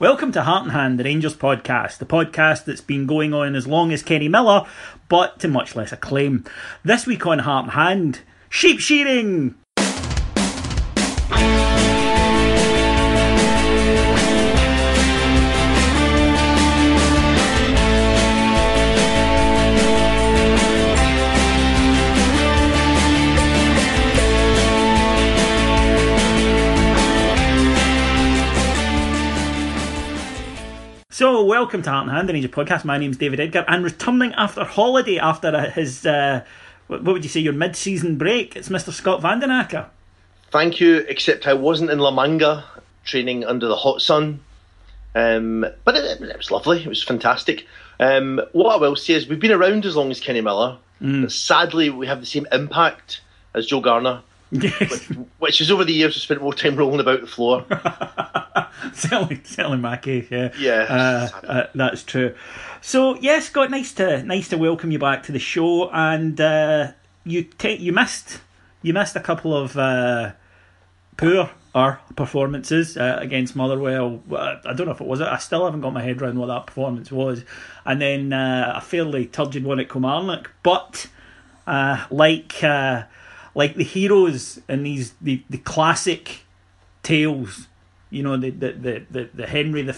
Welcome to Heart and Hand, the Rangers podcast, the podcast that's been going on as long as Kenny Miller, but to much less acclaim. This week on Heart and Hand, sheep shearing! So, welcome to Heart and Hand, the Rangers podcast. My name's David Edgar, and returning after holiday, after his, what would you say, your mid-season break, it's Mr. Scott Vandenacker. Thank you, except I wasn't in La Manga, training under the hot sun. But it was lovely, it was fantastic. What I will say is, we've been around as long as Kenny Miller, but sadly we have the same impact as Joe Garner. Yes. Which is over the years we spent more time rolling about the floor. Certainly my case, yeah. That's true. So yes, Scott, nice to welcome you back to the show. And you missed a couple of poorer performances against Motherwell. I don't know if it was it. I still haven't got my head around what that performance was. And then a fairly turgid one at Kilmarnock. But like the heroes in these the classic tales, you know, the Henry V,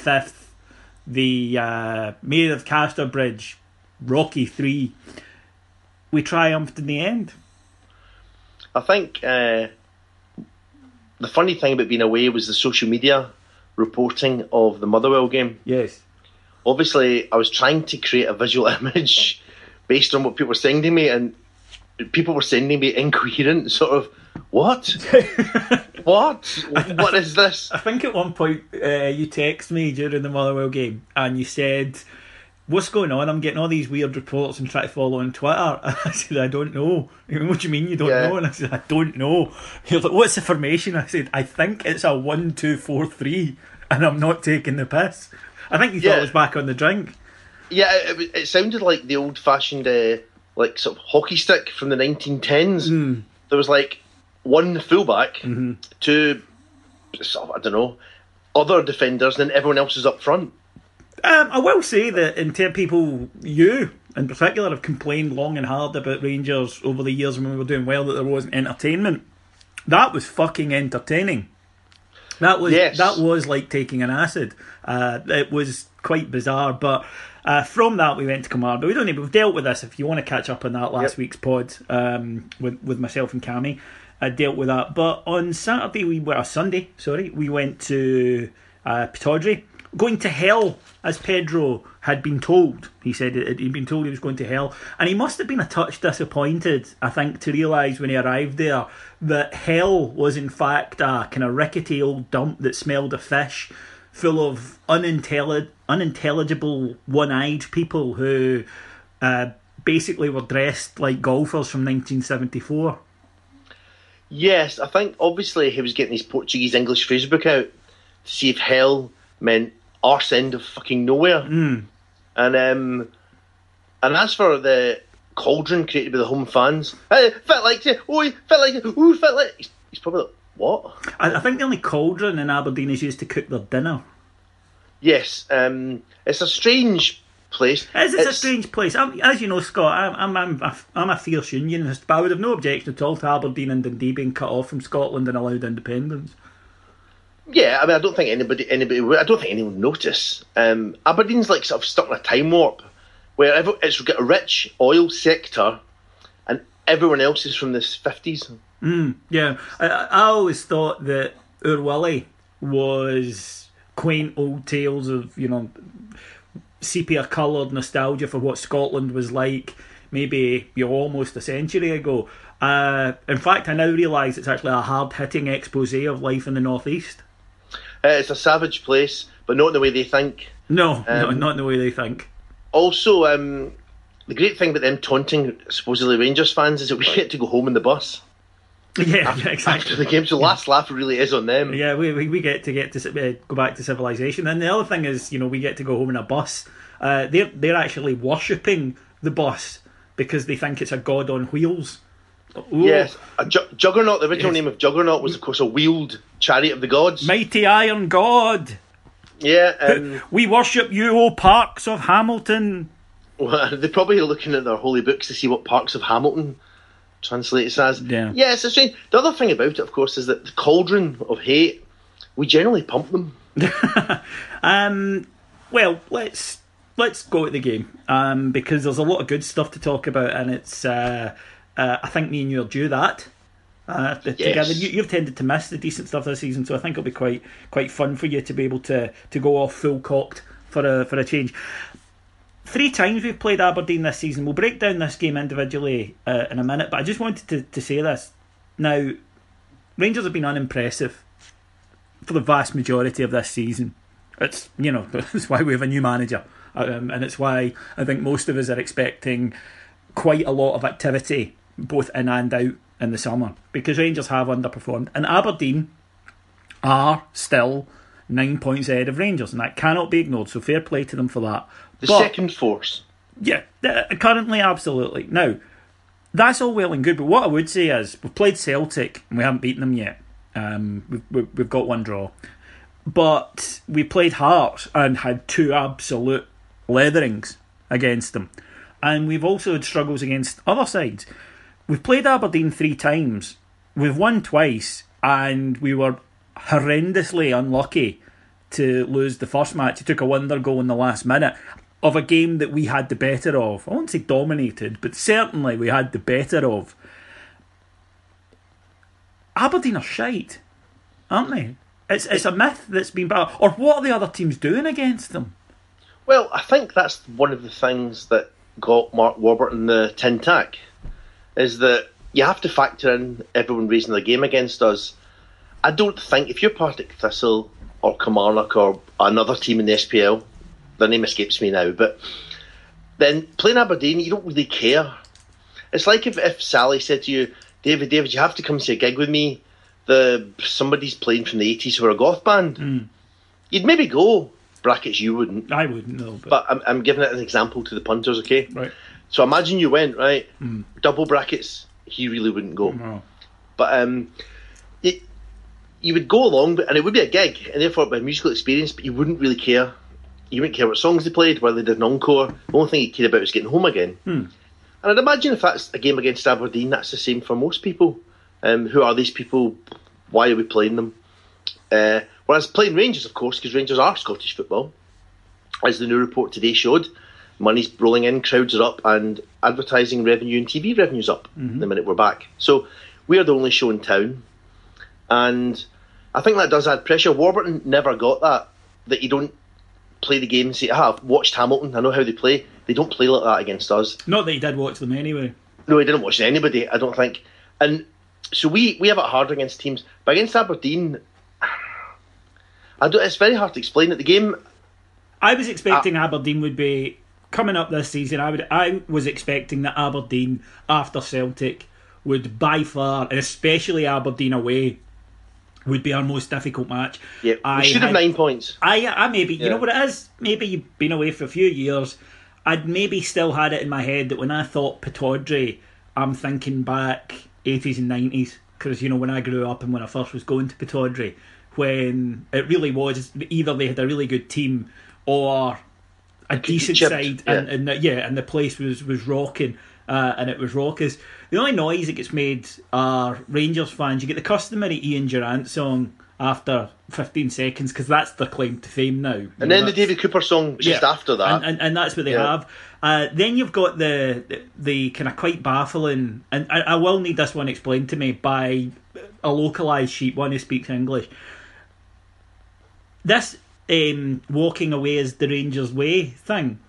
the Mayor of Casterbridge, Rocky III, we triumphed in the end. I think the funny thing about being away was the social media reporting of the Motherwell game. Yes. Obviously, I was trying to create a visual image based on what people were sending me, and people were sending me incoherent sort of, what is this? I think at one point you texted me during the Motherwell game and you said, what's going on? I'm getting all these weird reports and trying to follow on Twitter. And I said, I don't know. What do you mean you don't know? And I said, I don't know. He was like, what's the formation? I said, I think it's a 1-2-4-3 and I'm not taking the piss. I think you thought it was back on the drink. Yeah, it sounded like the old-fashioned... like sort of hockey stick from the 1910s. There was like one fullback, two, I don't know, other defenders, and then everyone else is up front. I will say that you in particular have complained long and hard about Rangers over the years when we were doing well that there wasn't entertainment. That was fucking entertaining. That was like taking an acid. It was quite bizarre, but from that we went to Pontardawe. We've dealt with this. If you want to catch up on that last week's pod with myself and Cammy, I dealt with that. But on Sunday, we went to Pittodrie. Going to hell, as Pedro had been told. He said he'd been told he was going to hell. And he must have been a touch disappointed, I think, to realise when he arrived there that hell was in fact a kind of rickety old dump that smelled of fish, full of unintelligible, one-eyed people who basically were dressed like golfers from 1974. Yes, I think obviously he was getting his Portuguese-English phrase book out to see if hell meant arse end of fucking nowhere. And as for the cauldron created by the home fans, fit like he's probably like, what? I think the only cauldron in Aberdeen is used to cook their dinner. Yes, it's a strange place. It's a strange place. As you know, Scott, I'm a fierce unionist, but I would have no objection at all to Aberdeen and Dundee being cut off from Scotland and allowed independence. Yeah, I mean, I don't think anyone would notice. Aberdeen's like sort of stuck in a time warp where it's got a rich oil sector and everyone else is from the 50s. Yeah, I always thought that Our Willie was quaint old tales of, you know, sepia-coloured nostalgia for what Scotland was like maybe almost a century ago. In fact, I now realise it's actually a hard-hitting exposé of life in the North East. It's a savage place, but not in the way they think. No, not in the way they think. Also, the great thing about them taunting supposedly Rangers fans is that we get to go home in the bus. Yeah, exactly. After the game, so last laugh really is on them. Yeah, we get to go back to civilization. And the other thing is, you know, we get to go home in a bus. They're actually worshipping the bus because they think it's a god on wheels. Ooh. Yes, a Juggernaut. The original name of Juggernaut was, of course, a wheeled chariot of the gods. Mighty Iron God. Yeah, we worship you, O Parks of Hamilton. Well, they're probably looking at their holy books to see what Parks of Hamilton translates as. Yeah, it's a strange. The other thing about it, of course, is that the cauldron of hate, we generally pump them. Well, let's go at the game, because there's a lot of good stuff to talk about, and it's I think me and you are due that together. You've tended to miss the decent stuff this season, so I think it'll be quite fun for you to be able to go off full cocked for a change. 3 times we've played Aberdeen this season. We'll break down this game individually in a minute, but I just wanted to say this. Now, Rangers have been unimpressive for the vast majority of this season. It's, you know, that's why we have a new manager, and it's why I think most of us are expecting quite a lot of activity, both in and out, in the summer, because Rangers have underperformed, and Aberdeen are still 9 points ahead of Rangers, and that cannot be ignored, so fair play to them for that. But, second force. Yeah, currently, absolutely. Now, that's all well and good, but what I would say is we've played Celtic and we haven't beaten them yet. We've got 1 draw. But we played Hearts and had 2 absolute leatherings against them. And we've also had struggles against other sides. We've played Aberdeen 3 times. We've won twice and we were horrendously unlucky to lose the first match. It took a wonder goal in the last minute of a game that we had the better of. I won't say dominated, but certainly we had the better of. Aberdeen are shite, aren't they? It's a myth that's been bad. Or what are the other teams doing against them? Well, I think that's one of the things that got Mark Warburton the tin tack, is that you have to factor in everyone raising their game against us. I don't think, if you're Partick Thistle or Kilmarnock or another team in the SPL, their name escapes me now, but then playing Aberdeen, you don't really care. It's like if Sally said to you, David, you have to come see a gig with me. Somebody's playing from the 80s who are a goth band. You'd maybe go. Brackets, you wouldn't. I wouldn't, no. But I'm giving it an example to the punters, okay? Right. So imagine you went, right? Double brackets, he really wouldn't go. No. But you would go along, and it would be a gig, and therefore it would be a musical experience, but you wouldn't really care. You wouldn't care what songs they played, whether they did an encore. The only thing you cared about was getting home again. And I'd imagine if that's a game against Aberdeen, that's the same for most people. Who are these people? Why are we playing them? Whereas playing Rangers, of course, because Rangers are Scottish football, as the new report today showed, money's rolling in, crowds are up, and advertising revenue and TV revenue's up the minute we're back. So we are the only show in town, and I think that does add pressure. Warburton never got that you don't play the game and say, I've watched Hamilton, I know how they play. They don't play like that against us. Not that he did watch them anyway. No, he didn't watch anybody, I don't think. And so we have it harder against teams. But against Aberdeen, it's very hard to explain. At the game, I was expecting Aberdeen would be coming up this season. I was expecting that Aberdeen, after Celtic, would by far, and especially Aberdeen away, would be our most difficult match. Yeah, we should have 9 points. You know what it is? Maybe you've been away for a few years. I'd maybe still had it in my head that when I thought Pittodrie, I'm thinking back 80s and 90s, because, you know, when I grew up and when I first was going to Pittodrie, when it really was either they had a really good team or a decent side, and the place was rocking, and it was raucous. The only noise that gets made are Rangers fans. You get the customary Ian Durant song after 15 seconds, because that's their claim to fame now. And then the David Cooper song just after that. And that's what they have. Then you've got the kind of quite baffling, and I will need this one explained to me by a localised sheep, one who speaks English. This walking away is the Rangers way thing.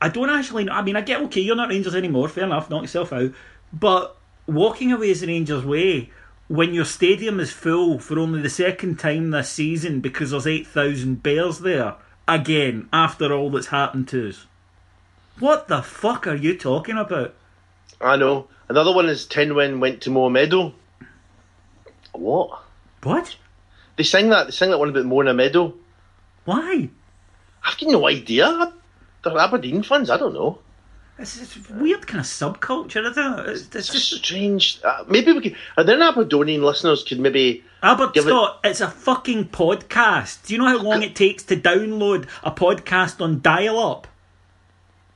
I don't actually know. I mean, I get, okay, you're not Rangers anymore, fair enough, knock yourself out. But walking away is the Rangers way when your stadium is full for only the second time this season because there's 8,000 bears there, again, after all that's happened to us. What the fuck are you talking about? I know. Another one is 10-win went to Mo'a Meadow. What? What? They sang that one about Mo'a Meadow. Why? I've got no idea. They're Aberdeen fans, I don't know. It's a weird kind of subculture, isn't it? It's just strange. Maybe we could... Are there Aberdonian listeners could maybe... Scott, it's a fucking podcast. Do you know how long it takes to download a podcast on dial-up?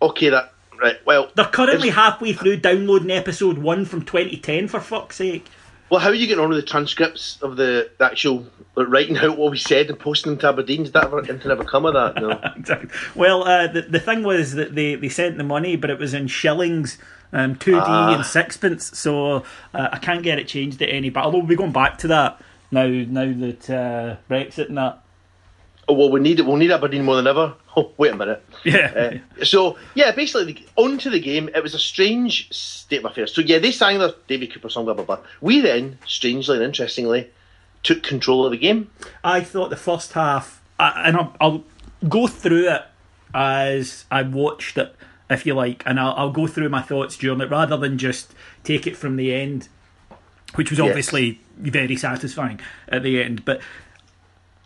Okay, right, well... They're currently halfway through downloading episode 1 from 2010, for fuck's sake. Well, how are you getting on with the transcripts of the actual... writing out what we said and posting them to Aberdeen? Did that ever come of that? No. Exactly. Well, the thing was that they sent the money, but it was in shillings, 2D and sixpence, so I can't get it changed at any... But although we'll be going back to that now that Brexit and that. Oh, well, we'll need Aberdeen more than ever. Oh, wait a minute. Yeah. So, yeah, basically, onto the game, it was a strange state of affairs. So, yeah, they sang their David Cooper song, blah, blah, blah. We then, strangely and interestingly, took control of the game. I thought the first half, and I'll go through it as I watched it, if you like, and I'll go through my thoughts during it rather than just take it from the end, which was obviously very satisfying at the end. But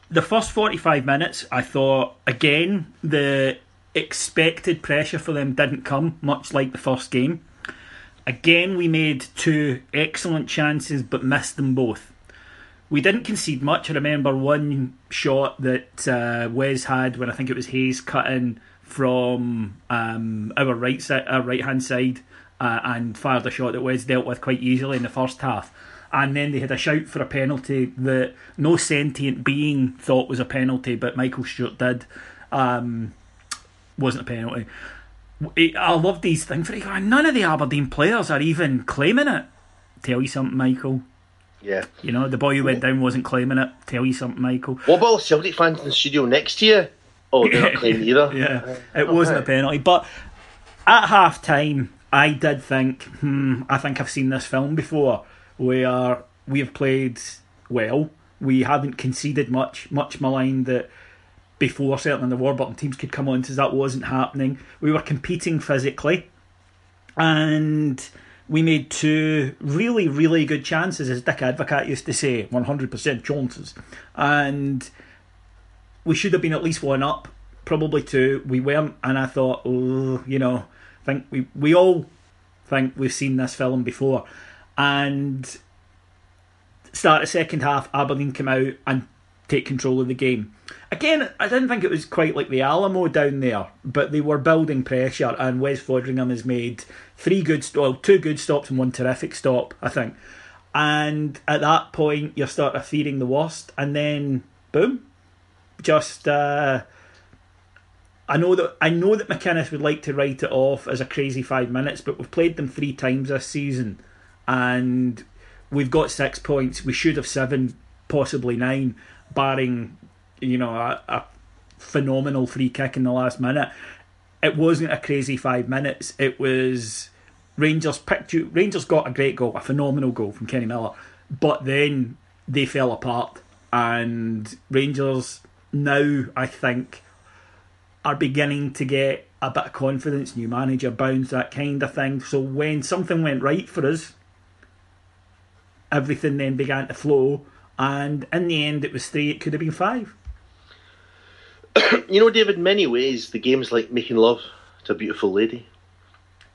the first 45 minutes, I thought, again, the expected pressure for them didn't come, much like the first game. Again, we made two excellent chances but missed them both. We didn't concede much. I remember one shot that Wes had when I think it was Hayes cut in from our right-hand side and fired a shot that Wes dealt with quite easily in the first half. And then they had a shout for a penalty that no sentient being thought was a penalty, but Michael Stewart did. Wasn't a penalty. I love these things. None of the Aberdeen players are even claiming it. Tell you something, Michael. Yeah. You know, the boy who went down wasn't claiming it. Tell you something, Michael. What about all the Celtic fans in the studio next to you? Oh, they're not claiming either. Yeah, it wasn't a penalty. But at half-time, I did think, I think I've seen this film before, where we have played well. We haven't conceded much maligned that before, certainly in the Warburton teams could come on to that wasn't happening. We were competing physically. And... we made two really, really good chances, as Dick Advocat used to say, 100% chances. And we should have been at least one up, probably two. We weren't, and I thought, I think we all think we've seen this film before. And start of second half, Aberdeen come out and take control of the game. Again, I didn't think it was quite like the Alamo down there, but they were building pressure, and Wes Fodringham has made two good stops and one terrific stop, I think. And at that point, you're sort of fearing the worst, and then, boom, just... I know that McInnes would like to write it off as a crazy 5 minutes, but we've played them three times this season, and we've got 6 points. We should have 7, possibly 9, barring... a phenomenal free kick in the last minute. It wasn't a crazy 5 minutes. It was Rangers got a great goal, a phenomenal goal from Kenny Miller, but then they fell apart, and Rangers now, I think, are beginning to get a bit of confidence, new manager bounce, that kind of thing. So when something went right for us, everything then began to flow, and in the end it was 3, it could have been 5. You know, David, in many ways, the game's like making love to a beautiful lady.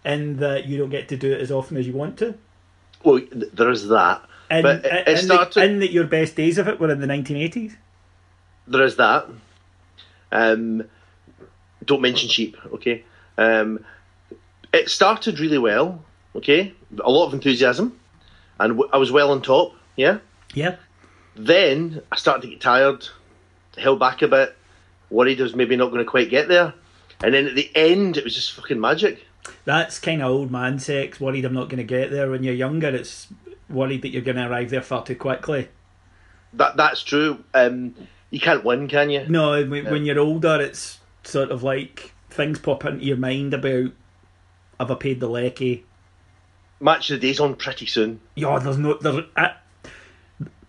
In that you don't get to do it as often as you want to? Well, there is that. But your best days of it were in the 1980s? There is that. Don't mention sheep, okay? It started really well. okay? A lot of enthusiasm. And I was well on top, yeah? Yeah. Then I started to get tired, held back a bit, worried I was maybe not going to quite get there. And then at the end, it was just fucking magic. That's kind of old man sex, worried I'm not going to get there. When you're younger, it's worried that you're going to arrive there far too quickly. That's true. You can't win, can you? No, when you're older, it's sort of like things pop into your mind about, have I paid the lecky? Match of the Day's on pretty soon. Yeah, there's no...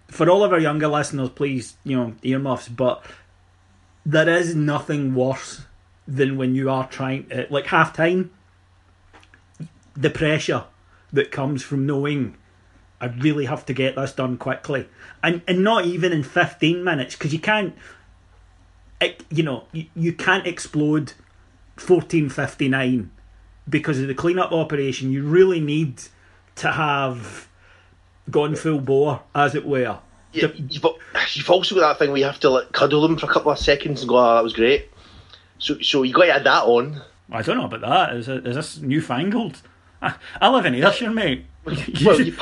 for all of our younger listeners, please, earmuffs, but there is nothing worse than when you are trying to... Like, half-time, the pressure that comes from knowing I really have to get this done quickly. And not even in 15 minutes, because you can't... You can't explode 14:59 because of the clean-up operation. You really need to have... gone full bore, as it were. Yeah, you've also got that thing where you have to cuddle them for a couple of seconds and go, oh, that was great. So you got to add that on. I don't know about that. Is this newfangled? I live in Ayrshire, mate. Well, do you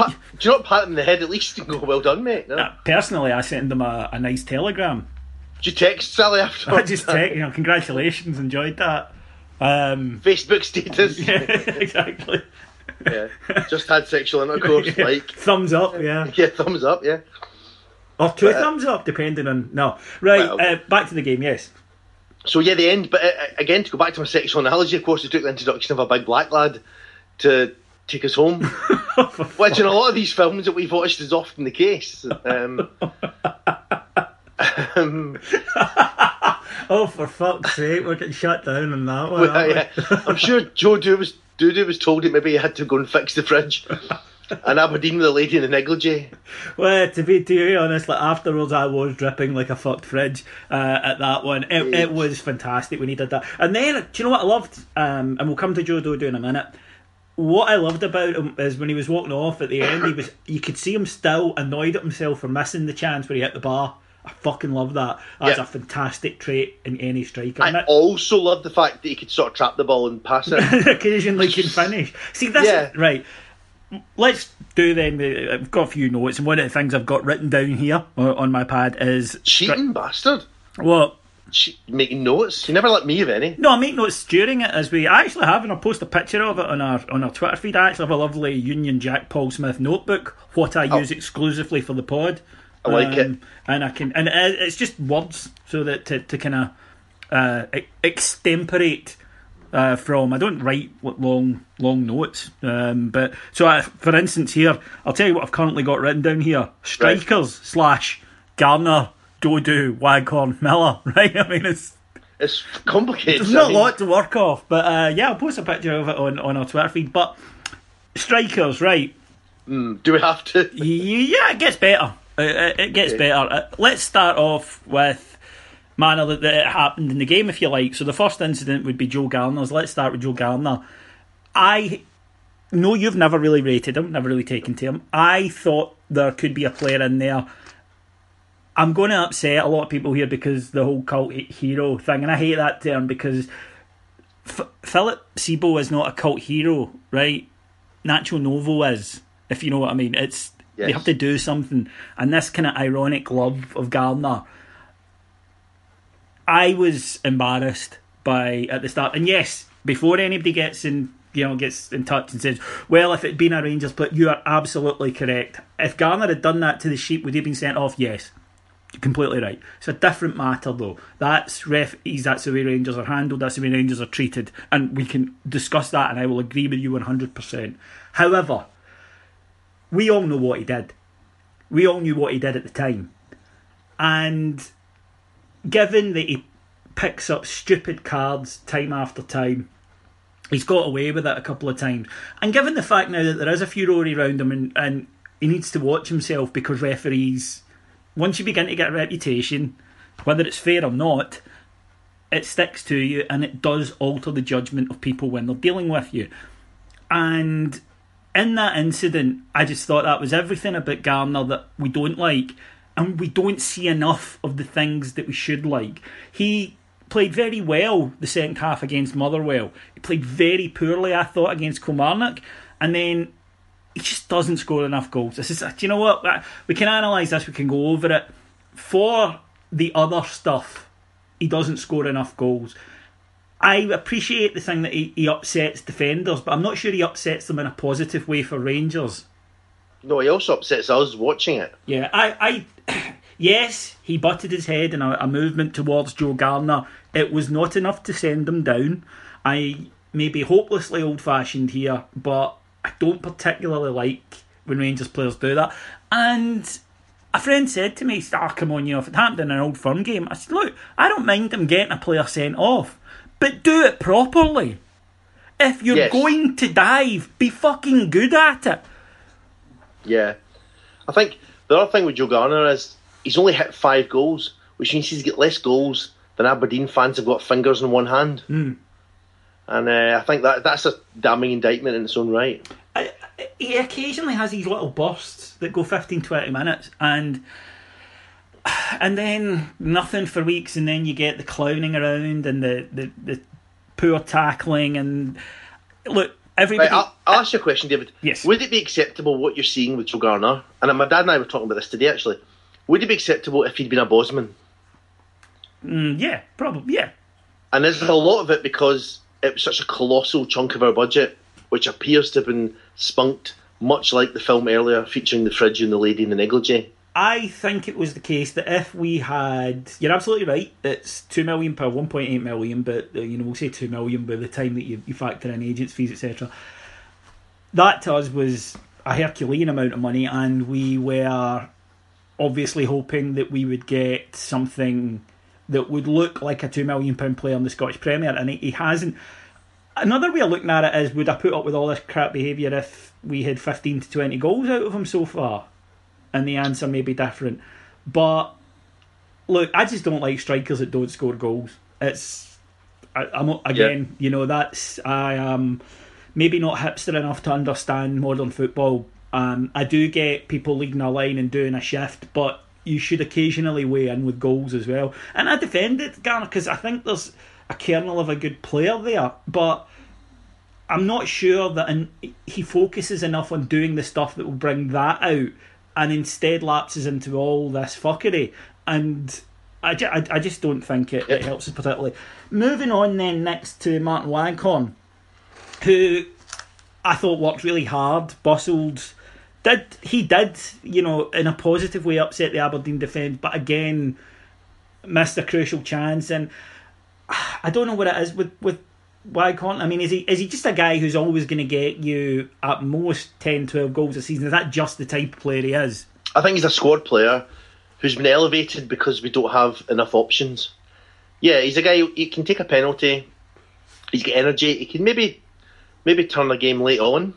not pat them in the head at least and go, well done, mate? No. Personally, I sent them a nice telegram. Did you text Sally after? I just texted, congratulations, enjoyed that. Facebook status. Yeah, exactly. Yeah, just had sexual intercourse, like... Thumbs up, yeah. Yeah, thumbs up, yeah. Or two thumbs up, depending on... No. Right, back to the game, yes. So, yeah, the end. But, again, to go back to my sexual analogy, of course, it took the introduction of a big black lad to take us home. Which, in a lot of these films that we've watched, is often the case. Oh, for fuck's sake, we're getting shut down on that one. Well, yeah. I'm sure Joe Dodoo was told that maybe he had to go and fix the fridge. And Aberdeen with the lady in the negligee. Well, to be honest, afterwards I was dripping like a fucked fridge at that one. It was fantastic. We needed that. And then, do you know what I loved? And we'll come to Joe Dodoo in a minute. What I loved about him is when he was walking off at the end, you could see him still annoyed at himself for missing the chance where he hit the bar. I fucking love that. That's a fantastic trait in any striker. I also love the fact that he could sort of trap the ball and pass it. Occasionally he can finish. See, that's it. Right. Let's do them. I've got a few notes, and one of the things I've got written down here on my pad is... Cheating bastard. What? Making notes. You never let me have any. No, I make notes during it as we actually have, and I'll post a picture of it on our Twitter feed. I actually have a lovely Union Jack Paul Smith notebook, what I use exclusively for the pod. I like it, and I can, and it's just words, so that to kind of extemporate from. I don't write long notes, but so for instance here, I'll tell you what I've currently got written down here: strikers / Garner, Dodoo, Waghorn, Miller. Right, I mean it's complicated. There's not a lot to work off, but I'll post a picture of it on our Twitter feed. But strikers, right? Do we have to? Yeah, it gets better. It gets better. Let's start off with manner that it happened in the game, if you like. So the first incident would be Joe Garner's. Let's start with Joe Garner. I know you've never really rated him, never really taken to him. I thought there could be a player in there. I'm going to upset a lot of people here because the whole cult hero thing, and I hate that term because Philip Sebo is not a cult hero, right? Nacho Novo is, if you know what I mean. It's... Yes. They have to do something. And this kind of ironic love of Garner, I was embarrassed by at the start. And yes, before anybody gets in touch and says, well, if it'd been a Rangers player, you are absolutely correct. If Garner had done that to the sheep, would he have been sent off? Yes. You're completely right. It's a different matter, though. That's referees, that's the way Rangers are handled, that's the way Rangers are treated. And we can discuss that, and I will agree with you 100%. However... we all know what he did. We all knew what he did at the time. And given that he picks up stupid cards time after time, he's got away with it a couple of times. And given the fact now that there is a furore around him and he needs to watch himself because referees, once you begin to get a reputation, whether it's fair or not, it sticks to you and it does alter the judgment of people when they're dealing with you. And... in that incident, I just thought that was everything about Garner that we don't like, and we don't see enough of the things that we should like. He played very well the second half against Motherwell. He played very poorly, I thought, against Kilmarnock, and then he just doesn't score enough goals. This is, do you know what? We can analyse this, we can go over it. For the other stuff, he doesn't score enough goals. I appreciate the thing that he upsets defenders, but I'm not sure he upsets them in a positive way for Rangers. No, he also upsets us watching it. Yeah, yes, he butted his head in a movement towards Joe Garner. It was not enough to send him down. I may be hopelessly old-fashioned here, but I don't particularly like when Rangers players do that. And a friend said to me, come on, you know, if it happened in an Old Firm game, I said, look, I don't mind them getting a player sent off, but do it properly. If you're going to dive, be fucking good at it. Yeah. I think the other thing with Joe Garner is he's only hit 5 goals, which means he's got less goals than Aberdeen fans have got fingers in one hand. Mm. And I think that's a damning indictment in its own right. He occasionally has these little bursts that go 15, 20 minutes and then nothing for weeks, and then you get the clowning around and the poor tackling. And look, everybody... Right, I'll ask you a question, David. Yes. Would it be acceptable what you're seeing with Joe Garner? And my dad and I were talking about this today, actually. Would it be acceptable if he'd been a Bosman? Yeah, probably, yeah. And there's a lot of it because it was such a colossal chunk of our budget, which appears to have been spunked, much like the film earlier featuring the fridge and the lady in the negligee. I think it was the case that if we had... You're absolutely right, it's £2 million per 1.8 million, but you know, we'll say £2 million by the time that you factor in agents' fees, etc. That to us was a Herculean amount of money, and we were obviously hoping that we would get something that would look like a £2 million player in the Scottish Premier, and he hasn't. Another way of looking at it is, would I put up with all this crap behaviour if we had 15 to 20 goals out of him so far? And the answer may be different. But, look, I just don't like strikers that don't score goals. It's, you know, that's, I am maybe not hipster enough to understand modern football. I do get people leading a line and doing a shift, but you should occasionally weigh in with goals as well. And I defend it, Garner, because I think there's a kernel of a good player there, but I'm not sure that he focuses enough on doing the stuff that will bring that out, and instead lapses into all this fuckery. And I just don't think it helps us particularly. Moving on then next to Martin Waghorn, who I thought worked really hard, bustled. He did, you know, in a positive way upset the Aberdeen defence, but again, missed a crucial chance. And I don't know what it is with Waghorn. I mean, is he just a guy who's always going to get you at most 10, 12 goals a season? Is that just the type of player he is? I think he's a squad player who's been elevated because we don't have enough options. Yeah, he's a guy who he can take a penalty, he's got energy, he can maybe turn a game late on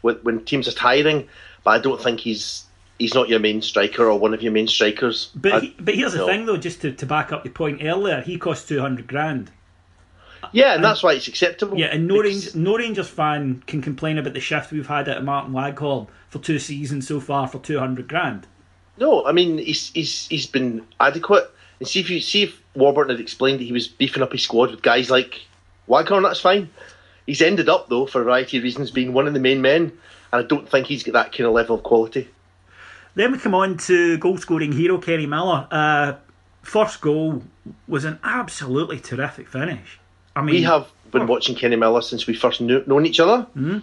when teams are tiring, but I don't think he's not your main striker or one of your main strikers. But here's the thing, though, just to back up your point earlier, he cost $200,000. Yeah, and that's why it's acceptable. Yeah, and no Rangers fan can complain about the shift we've had at Martin Waghorn for 2 seasons so far for $200,000. No, I mean he's been adequate. And see if Warburton had explained that he was beefing up his squad with guys like Waghorn, that's fine. He's ended up though, for a variety of reasons, being one of the main men, and I don't think he's got that kind of level of quality. Then we come on to goal-scoring hero Kenny Miller. First goal was an absolutely terrific finish. I mean, we have been watching Kenny Miller since we first known each other. Mm-hmm.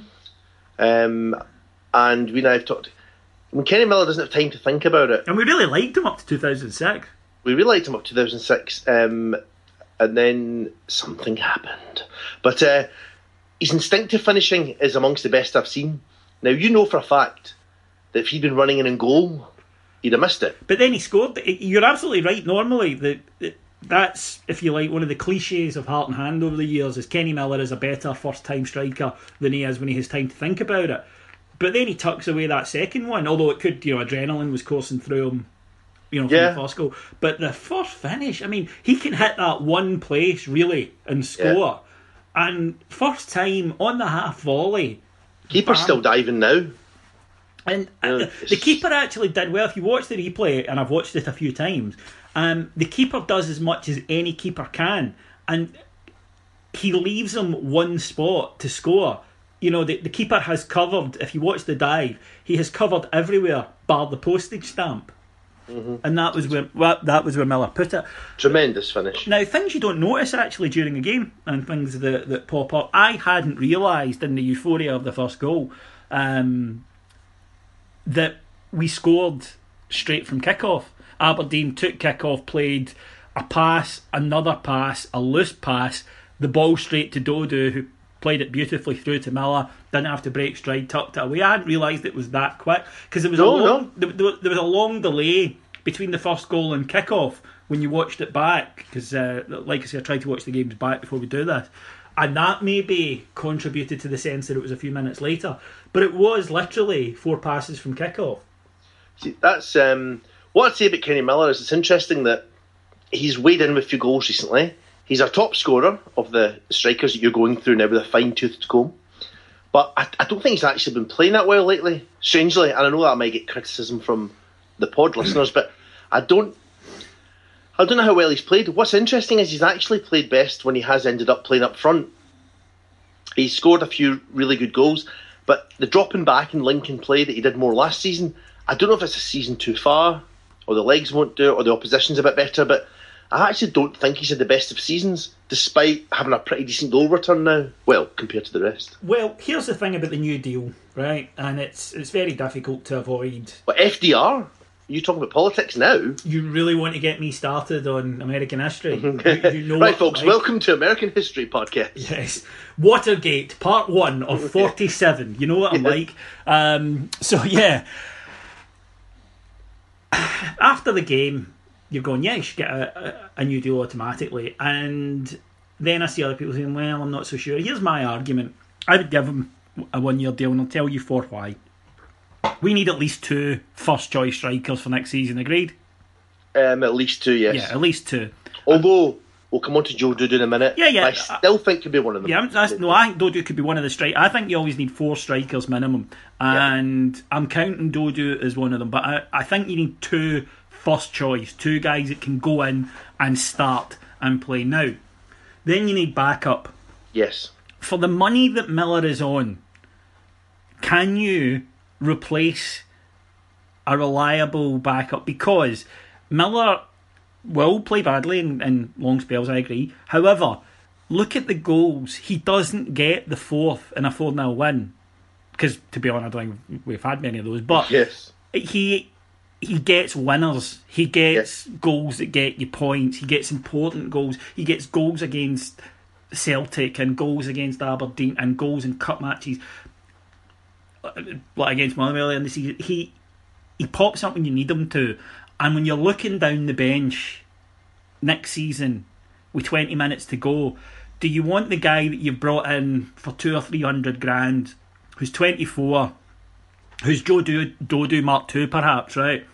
And we now have talked. I mean, Kenny Miller doesn't have time to think about it. And we really liked him up to 2006. And then something happened. But his instinctive finishing is amongst the best I've seen. Now, you know for a fact that if he'd been running in goal, he'd have missed it. But then he scored. You're absolutely right. Normally, that's, if you like, one of the cliches of Heart and Hand over the years is Kenny Miller is a better first-time striker than he is when he has time to think about it. But then he tucks away that second one, although it could, you know, adrenaline was coursing through him, you know, from the first goal. But the first finish, I mean, he can hit that one place, really, and score. Yeah. And first time on the half volley. Keeper's still diving now. And the keeper actually did well. If you watch the replay, and I've watched it a few times, the keeper does as much as any keeper can, and he leaves him one spot to score, you know, the keeper has covered, if you watch the dive, he has covered everywhere bar the postage stamp. Mm-hmm. And that was where Miller put it. Tremendous finish. Now, things you don't notice actually during a game and things that pop up. I hadn't realised in the euphoria of the first goal that we scored straight from kickoff. Aberdeen took kickoff, played a pass, another pass, a loose pass, the ball straight to Dodoo, who played it beautifully through to Miller, didn't have to break stride, tucked it away. I hadn't realised it was that quick because there was a long delay between the first goal and kickoff when you watched it back. Because, like I say, I tried to watch the games back before we do this, and that maybe contributed to the sense that it was a few minutes later. But it was literally four passes from kickoff. See, that's what I'd say about Kenny Miller is it's interesting that he's weighed in with few goals recently. He's our top scorer of the strikers that you're going through now with a fine-toothed comb. But I don't think he's actually been playing that well lately, strangely. And I know that I might get criticism from the pod listeners, but I don't know how well he's played. What's interesting is he's actually played best when he has ended up playing up front. He's scored a few really good goals, but the dropping back and link and play that he did more last season, I don't know if it's a season too far, or the legs won't do it, or the opposition's a bit better, but I actually don't think he's had the best of seasons, despite having a pretty decent goal return now, well, compared to the rest. Well, here's the thing about the new deal, right? And it's very difficult to avoid. But FDR? You're talking about politics now? You really want to get me started on American history. You know right, folks, right? Welcome to American History Podcast. Yes. Watergate, part 1 of 47. You know what I'm like. After the game, you're going, yeah, you should get a new deal automatically. And then I see other people saying, well, I'm not so sure. Here's my argument. I would give him a one-year deal, and I'll tell you for why. We need at least 2 first-choice strikers for next season, agreed? At least 2, yes. Yeah, at least 2. Although, we'll come on to Joe Dodoo in a minute. Yeah, yeah. I still think could be one of them. Yeah, I think Dodoo could be one of the strikers. I think you always need 4 strikers minimum. And I'm counting Dodoo as one of them. But I think you need 2 first choice, 2 guys that can go in and start and play. Now, then you need backup. Yes. For the money that Miller is on, can you replace a reliable backup? Because Miller will play badly in long spells, I agree. However, look at the goals. He doesn't get the 4th in a 4-0 win. Because, to be honest, I don't think we've had many of those. But yes, He gets winners. He gets goals that get you points. He gets important goals. He gets goals against Celtic and goals against Aberdeen and goals in cup matches, like against Motherwell earlier in the season. He pops up when you need him to. And when you're looking down the bench next season with 20 minutes to go, do you want the guy that you've brought in for 200 or 300 grand, who's 24? Who's Joe Dodoo Mark II, perhaps, right?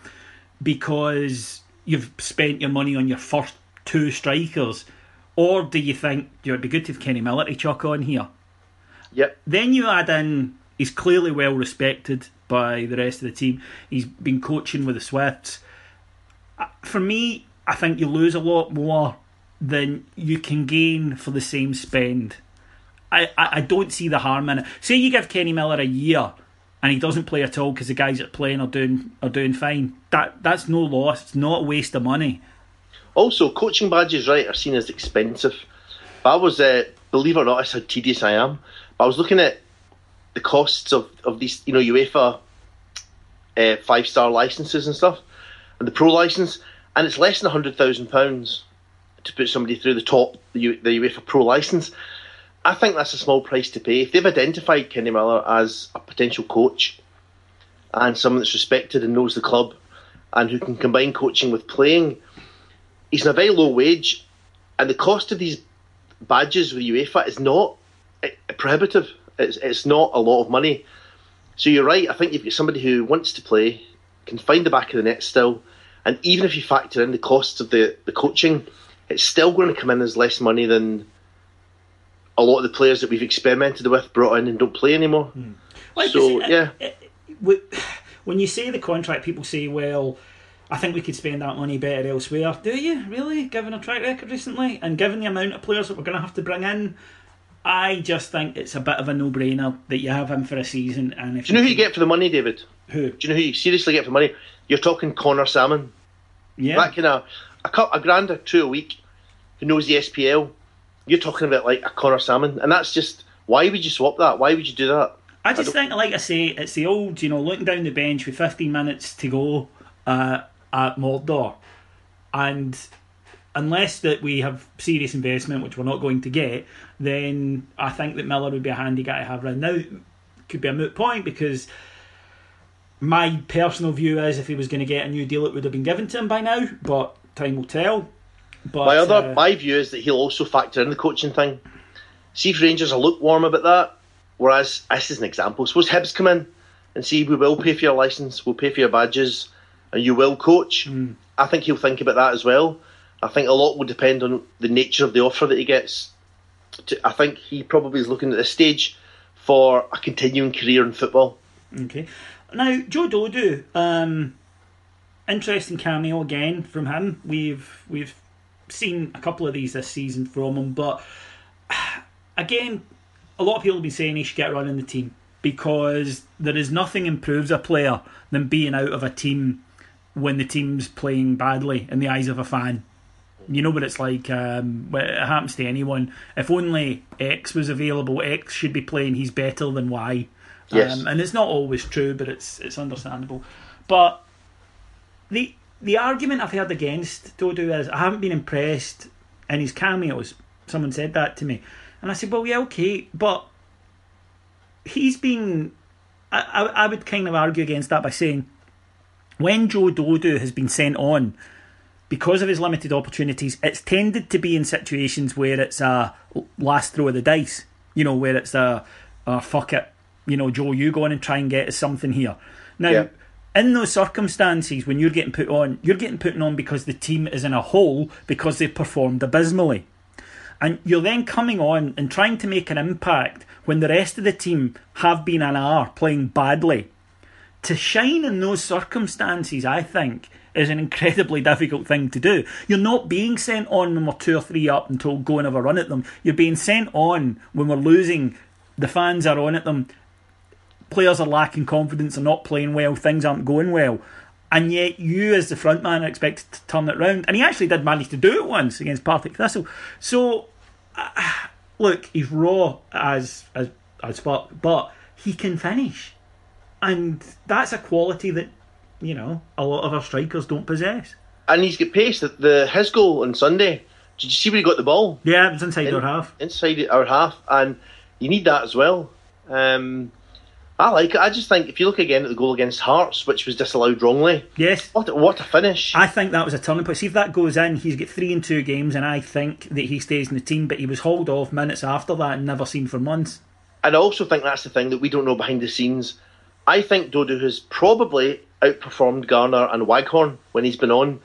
Because you've spent your money on your first 2 strikers. Or do you think, it'd be good to have Kenny Miller to chuck on here? Yep. Then you add in, he's clearly well respected by the rest of the team. He's been coaching with the Swifts. For me, I think you lose a lot more than you can gain for the same spend. I don't see the harm in it. Say you give Kenny Miller a year and he doesn't play at all because the guys that are playing are doing fine. That's no loss. It's not a waste of money. Also, coaching badges, right, are seen as expensive. But I was, believe it or not, that's how tedious I am. But I was looking at the costs of these, you know, UEFA 5-star licences and stuff, and the pro licence, and it's less than £100,000 to put somebody through the UEFA pro licence. I think that's a small price to pay. If they've identified Kenny Miller as a potential coach and someone that's respected and knows the club and who can combine coaching with playing, he's on a very low wage, and the cost of these badges with UEFA is not prohibitive. It's not a lot of money. So you're right. I think you've got somebody who wants to play, can find the back of the net still, and even if you factor in the costs of the coaching, it's still going to come in as less money than a lot of the players that we've experimented with, brought in and don't play anymore. Mm. Well, so, when you say the contract, people say, well, I think we could spend that money better elsewhere. Do you, really? Given our track record recently and given the amount of players that we're going to have to bring in, I just think it's a bit of a no-brainer that you have him for a season. And if do you know who you get for the money, David? Who? Do you know who you seriously get for money? You're talking Connor Salmon. Yeah. That kind of, a grand or two a week, who knows the SPL. You're talking about like a Connor Salmon. And that's just, why would you swap that? Why would you do that? I just think, like I say, it's the old, you know, looking down the bench with 15 minutes to go at Mordor. And unless that we have serious investment, which we're not going to get, then I think that Miller would be a handy guy to have around. Now, could be a moot point because my personal view is if he was going to get a new deal, it would have been given to him by now, but time will tell. But my view is that he'll also factor in the coaching thing. See if Rangers are lukewarm about that. Whereas, this is an example. Suppose Hibs come in and see, we will pay for your licence, we'll pay for your badges, and you will coach. Mm. I think he'll think about that as well. I think a lot will depend on the nature of the offer that he gets. I think he probably is looking at this stage for a continuing career in football. Okay. Now, Joe Dodoo, interesting cameo again from him. We've seen a couple of these this season from him, but again, a lot of people have been saying he should get a run in the team because there is nothing improves a player than being out of a team when the team's playing badly in the eyes of a fan. You know what it's like, it happens to anyone. If only X was available, X should be playing, he's better than Y. Yes. And it's not always true, but it's understandable. But the argument I've heard against Dodoo is, I haven't been impressed in his cameos. Someone said that to me. And I said, well, yeah, okay, but he's been... I would kind of argue against that by saying, when Joe Dodoo has been sent on, because of his limited opportunities, it's tended to be in situations where it's a last throw of the dice, you know, where it's a fuck it, you know, Joe, you go on and try and get us something here. Now, yeah. In those circumstances, when you're getting put on because the team is in a hole because they've performed abysmally. And you're then coming on and trying to make an impact when the rest of the team have been and are playing badly. To shine in those circumstances, I think, is an incredibly difficult thing to do. You're not being sent on when we're 2 or 3 up and told go and have a run at them. You're being sent on when we're losing. The fans are on at them. Players are lacking confidence, are not playing well, things aren't going well. And yet you, as the front man, are expected to turn it round. And he actually did manage to do it once against Partick Thistle. So, look, he's raw as fuck, but he can finish. And that's a quality that, you know, a lot of our strikers don't possess. And he's got pace. His goal on Sunday, did you see where he got the ball? Yeah, it was inside our half. Inside our half. And you need that as well. I like it. I just think if you look again at the goal against Hearts, which was disallowed wrongly, yes, what a finish! I think that was a turning point. See if that goes in, he's got 3 in 2 games, and I think that he stays in the team. But he was hauled off minutes after that and never seen for months. And I also think that's the thing that we don't know behind the scenes. I think Dodoo has probably outperformed Garner and Waghorn when he's been on,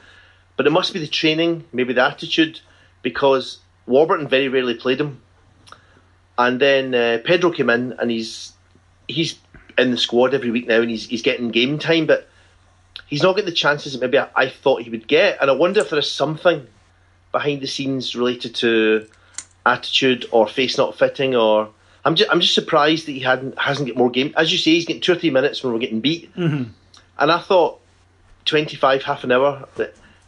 but it must be the training, maybe the attitude, because Warburton very rarely played him, and then Pedro came in and he's in the squad every week now, and he's getting game time, but he's not getting the chances that maybe I thought he would get. And I wonder if there is something behind the scenes related to attitude or face not fitting, or I'm just surprised that he hasn't got more game. As you say, he's getting 2 or 3 minutes when we're getting beat, mm-hmm. And I thought 25, half an hour,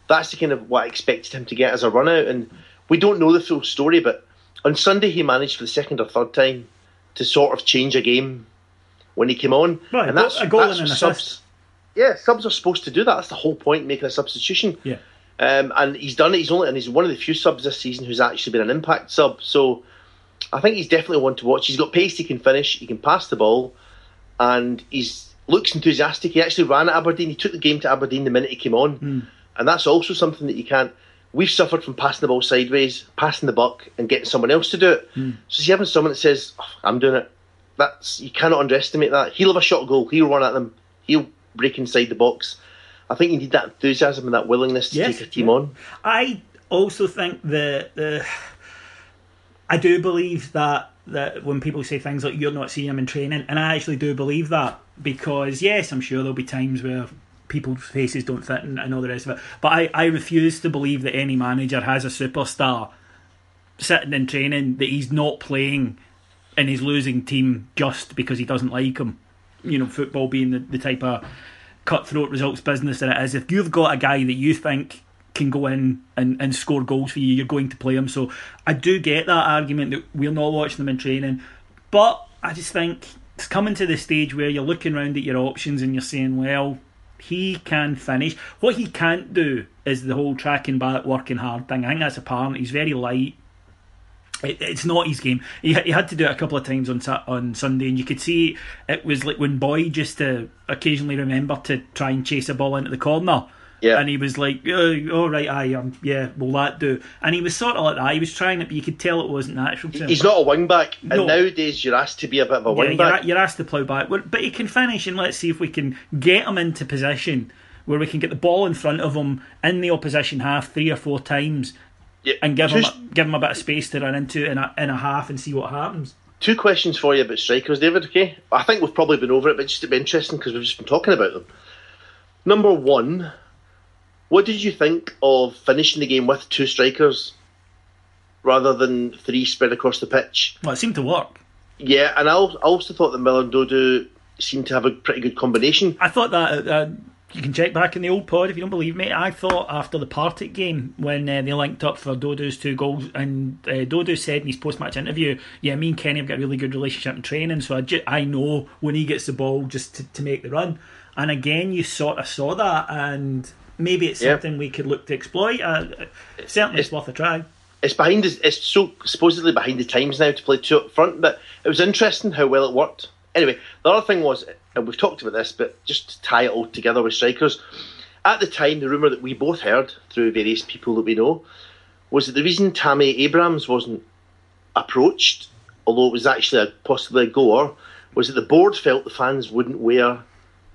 that's the kind of what I expected him to get as a run out. And we don't know the full story, but on Sunday he managed for the 2nd or 3rd time to sort of change a game when he came on. Right, and that's a goal and an assist. Yeah, subs are supposed to do that. That's the whole point, making a substitution. Yeah, and he's done it. He's one of the few subs this season who's actually been an impact sub. So I think he's definitely one to watch. He's got pace. He can finish. He can pass the ball, and he's looks enthusiastic. He actually ran at Aberdeen. He took the game to Aberdeen the minute he came on, and that's also something that you can't. We've suffered from passing the ball sideways, passing the buck, and getting someone else to do it. So see, having someone that says, oh, "I'm doing it." You cannot underestimate that. He'll have a shot goal. He'll run at them. He'll break inside the box. I think you need that enthusiasm and that willingness to take a team on. I also think the I do believe that when people say things like you're not seeing him in training, and I actually do believe that, because yes, I'm sure there'll be times where people's faces don't fit and all the rest of it. But I refuse to believe that any manager has a superstar sitting in training that he's not playing in his losing team just because he doesn't like him. You know, football being the type of cutthroat results business that it is. If you've got a guy that you think can go in and score goals for you, you're going to play him. So I do get that argument that we're not watching them in training. But I just think it's coming to the stage where you're looking around at your options and you're saying, well, he can finish. What he can't do is the whole tracking back, working hard thing. I think that's apparent. He's very light. It's not his game. He had to do it a couple of times on Sunday, and you could see it was like when Boyd just to occasionally remember to try and chase a ball into the corner. Yeah. And he was like, oh, right, I am. Yeah, will that do? And he was sort of like that. He was trying it, but you could tell it wasn't natural to him. He's not a wing-back. No. And nowadays, you're asked to be a bit of a wing-back. You're asked to plough back. But he can finish, and let's see if we can get him into position where we can get the ball in front of him in the opposition half 3 or 4 times and give him a bit of space to run into in a half and see what happens. 2 questions for you about strikers, David, okay? I think we've probably been over it, but just to be interesting because we've just been talking about them. Number 1... what did you think of finishing the game with 2 strikers rather than 3 spread across the pitch? Well, it seemed to work. Yeah, and I also thought that Miller and Dodoo seemed to have a pretty good combination. I thought that, you can check back in the old pod if you don't believe me, I thought after the Partick game when they linked up for Dodoo's 2 goals, and Dodoo said in his post-match interview, yeah, me and Kenny have got a really good relationship in training, so I know when he gets the ball just to make the run. And again, you sort of saw that, and... maybe it's something we could look to exploit. Certainly, it's worth a try. It's so supposedly behind the times now to play 2 up front, but it was interesting how well it worked. Anyway, the other thing was, and we've talked about this, but just to tie it all together with strikers, at the time, the rumour that we both heard through various people that we know was that the reason Tammy Abraham wasn't approached, although it was actually possibly a goer, was that the board felt the fans wouldn't wear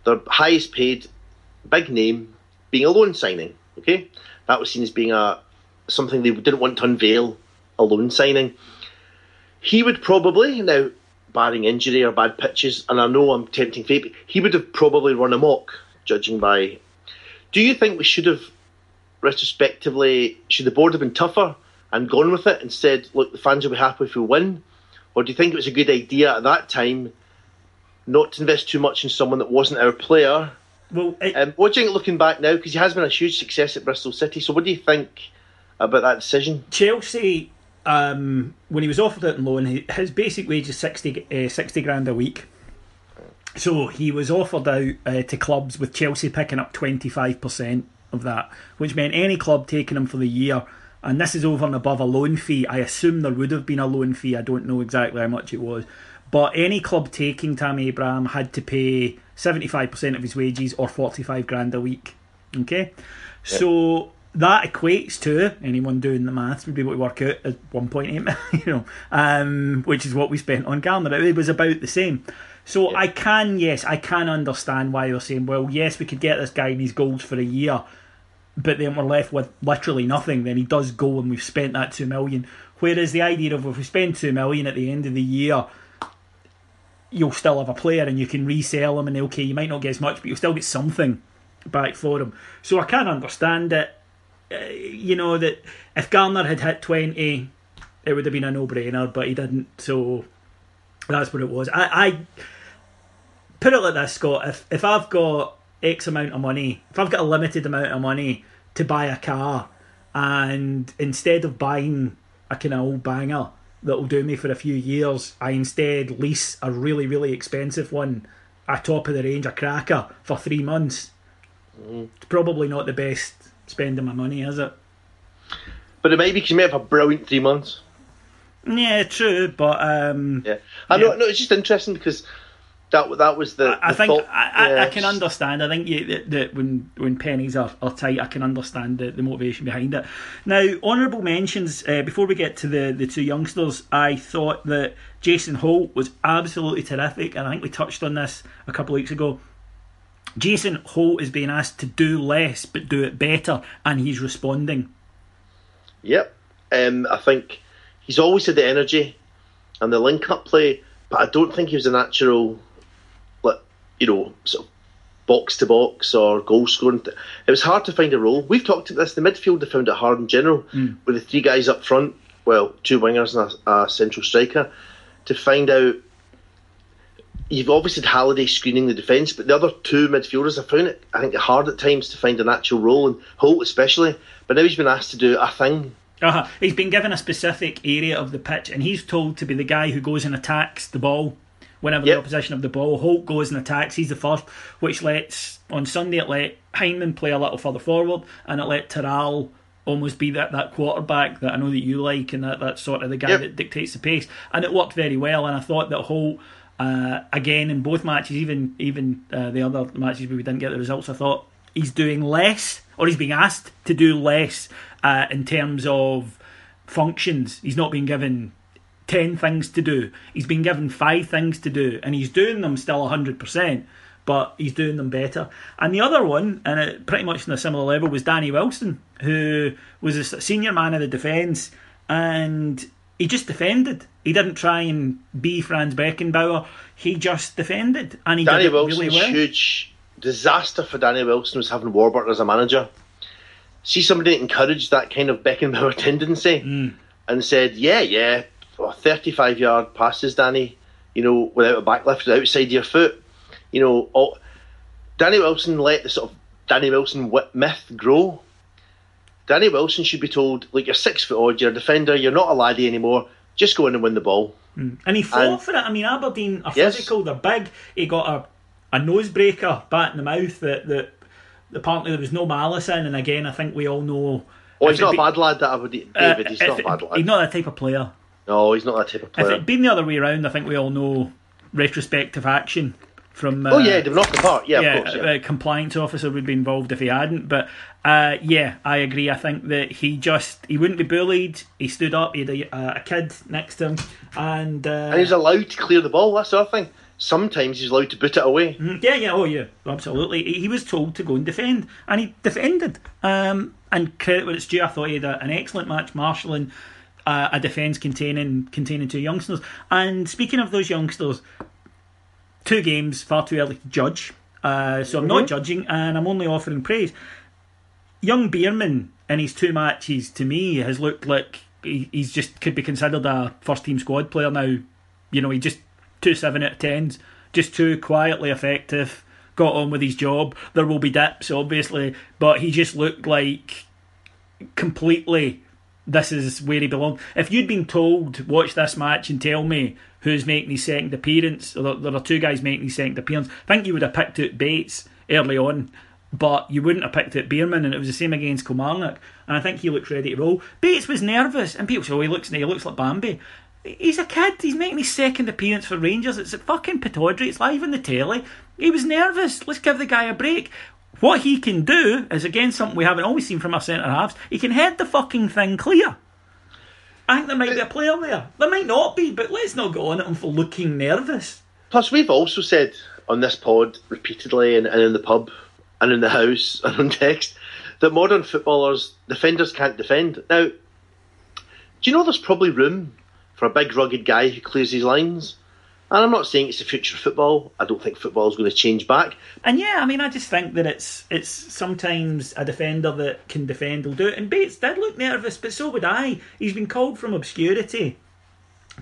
their highest paid, big name, being a loan signing, okay? That was seen as being something they didn't want to unveil, a loan signing. He would probably, now, barring injury or bad pitches, and I know I'm tempting fate, but he would have probably run amok, judging by... Do you think we should have, retrospectively, should the board have been tougher and gone with it and said, look, the fans will be happy if we win? Or do you think it was a good idea at that time not to invest too much in someone that wasn't our player? Well, what do you think looking back now? Because he has been a huge success at Bristol City. So what do you think about that decision? Chelsea, when he was offered out on loan, his basic wage is 60 grand a week. So he was offered out to clubs with Chelsea picking up 25% of that, which meant any club taking him for the year. And this is over and above a loan fee. I assume there would have been a loan fee. I don't know exactly how much it was. But any club taking Tammy Abraham had to pay 75% of his wages or 45 grand a week. Okay? Yep. So that equates to, anyone doing the maths would be able to work out, at 1.8 million, which is what we spent on Garner. It was about the same. So yep. I can understand why they're saying, well, yes, we could get this guy and his goals for a year, but then we're left with literally nothing. Then he does go and we've spent that 2 million. Whereas the idea of if we spend 2 million at the end of the year, you'll still have a player and you can resell them, and okay, you might not get as much, but you'll still get something back for them. So I can understand it. You know, that if Garner had hit 20, it would have been a no-brainer, but he didn't, so that's what it was. I put it like this, Scott, if I've got X amount of money, if I've got a limited amount of money to buy a car, and instead of buying a kind of old banger that will do me for a few years, I instead lease a really, really expensive one, a top-of-the-range, a cracker, for 3 months. It's probably not the best spending my money, is it? But it might be, because you may have a brilliant 3 months. Yeah, true, but... No, it's just interesting, because that was the... I can understand. I think that when pennies are tight, I can understand the motivation behind it. Now, honourable mentions, before we get to the 2 youngsters, I thought that Jason Holt was absolutely terrific, and I think we touched on this a couple of weeks ago. Jason Holt is being asked to do less but do it better, and he's responding. Yep. I think he's always had the energy and the link-up play, but I don't think he was a natural... sort of box to box or goal scoring. It was hard to find a role. We've talked about this. The midfield, they found it hard in general with the 3 guys up front. well, two wingers and a central striker, to find out. You've obviously had Halliday screening the defence, but the other two midfielders have found it, I think, hard at times to find an actual role, and Holt especially. But now he's been asked to do a thing. He's been given a specific area of the pitch, and he's told to be the guy who goes and attacks the ball whenever the opposition have the ball. Holt goes and attacks, he's the first, which lets, on Sunday, it let Heinemann play a little further forward, and it let Terrell almost be that quarterback that I know that you like, and that's sort of the guy that dictates the pace. And it worked very well, and I thought that Holt, again, in both matches, even the other matches where we didn't get the results, I thought he's doing less, or he's being asked to do less in terms of functions. He's not being given 10 things to do. He's been given 5 things to do, and he's doing them still 100%, but he's doing them better. And the other one, and it, pretty much on a similar level, was Danny Wilson, who was a senior man of the defence, and he just defended. He didn't try and be Franz Beckenbauer. He just defended, and he did it really well. Huge disaster for Danny Wilson was having Warburton as a manager. See somebody that encouraged that kind of Beckenbauer tendency and said, yeah, 35-yard passes, Danny, without a backlift, outside your foot. Danny Wilson let the sort of Danny Wilson myth grow. Danny Wilson should be told, you're 6 foot odd, you're a defender, you're not a laddie anymore, just go in and win the ball. And he fought for it. I mean, Aberdeen are physical, they're big. He got a nosebreaker bat in the mouth that apparently there was no malice in, and again, I think we all know... Oh, he's not a bad lad, that Aberdeen, David, he's not a bad lad. He's not that type of player. No, he's not that type of player. If it'd been the other way around, I think we all know retrospective action from... they've knocked him out, of course. A compliance officer would be involved if he hadn't, but... I agree. I think that he wouldn't be bullied. He stood up. He had a kid next to him, and he was allowed to clear the ball. That's the other thing. Sometimes he's allowed to boot it away. Absolutely. He was told to go and defend, and he defended. And credit where it's due. I thought he had an excellent match marshalling a defence containing two youngsters. And speaking of those youngsters, 2 games far too early to judge. So I'm not judging, and I'm only offering praise. Young Beerman, in his 2 matches, to me, has looked like he's just could be considered a first-team squad player now. He just 2 7/10s, just too quietly effective, got on with his job. There will be dips, obviously, but he just looked like completely this is where he belonged. If you'd been told, watch this match and tell me who's making his second appearance, or there are 2 guys making his second appearance, I think you would have picked out Bates early on. But you wouldn't have picked it Beerman, and it was the same against Kilmarnock. And I think he looked ready to roll. Bates was nervous, and people say, he looks like Bambi. He's a kid. He's making his second appearance for Rangers. It's at fucking Pittodrie. It's live on the telly. He was nervous. Let's give the guy a break. What he can do is, again, something we haven't always seen from our centre-halves. He can head the fucking thing clear. I think there might be a player there. There might not be, but let's not go on at him for looking nervous. Plus, we've also said on this pod repeatedly and in the pub, and in the house and on text, that modern footballers, defenders can't defend. Now, do you know there's probably room for a big rugged guy who clears his lines? And I'm not saying it's the future of football. I don't think football's going to change back. And I just think that it's sometimes a defender that can defend will do it. And Bates did look nervous, but so would I. He's been called from obscurity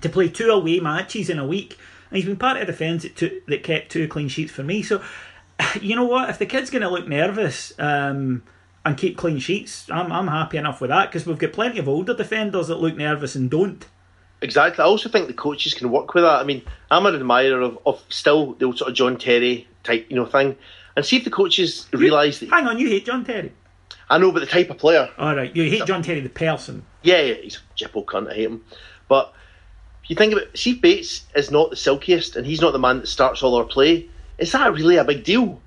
to play 2 away matches in a week. And he's been part of a defence that kept 2 clean sheets for me. So... you know what? If the kid's going to look nervous and keep clean sheets, I'm happy enough with that, because we've got plenty of older defenders that look nervous and don't. Exactly. I also think the coaches can work with that. I mean, I'm an admirer of still the old sort of John Terry type, thing. And see if the coaches realise that... Hang on, you hate John Terry? I know, but the type of player. All right, you hate John Terry the person. Yeah, he's a jippo cunt, I hate him. But if you think about it, see, Bates is not the silkiest, and he's not the man that starts all our play. Is that really a big deal?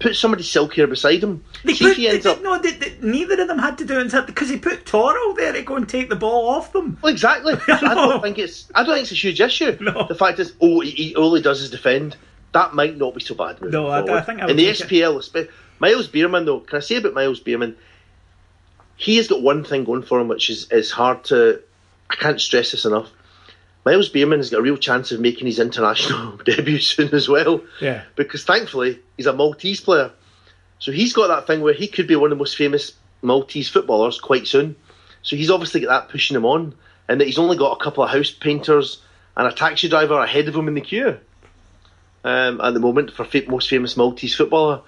Put somebody silkier beside him. Neither of them had to do it, because he put Toro there to go and take the ball off them. Well, exactly. I don't think it's a huge issue. No. The fact is, all he does is defend. That might not be so bad. No, I think I would. In the SPL, Miles Beerman, though, can I say about Miles Beerman? He has got one thing going for him, which is hard to. I can't stress this enough. Miles Beerman has got a real chance of making his international debut soon as well. Yeah. Because thankfully, he's a Maltese player. So he's got that thing where he could be one of the most famous Maltese footballers quite soon. So he's obviously got that pushing him on, and that he's only got a couple of house painters and a taxi driver ahead of him in the queue at the moment for most famous Maltese footballer.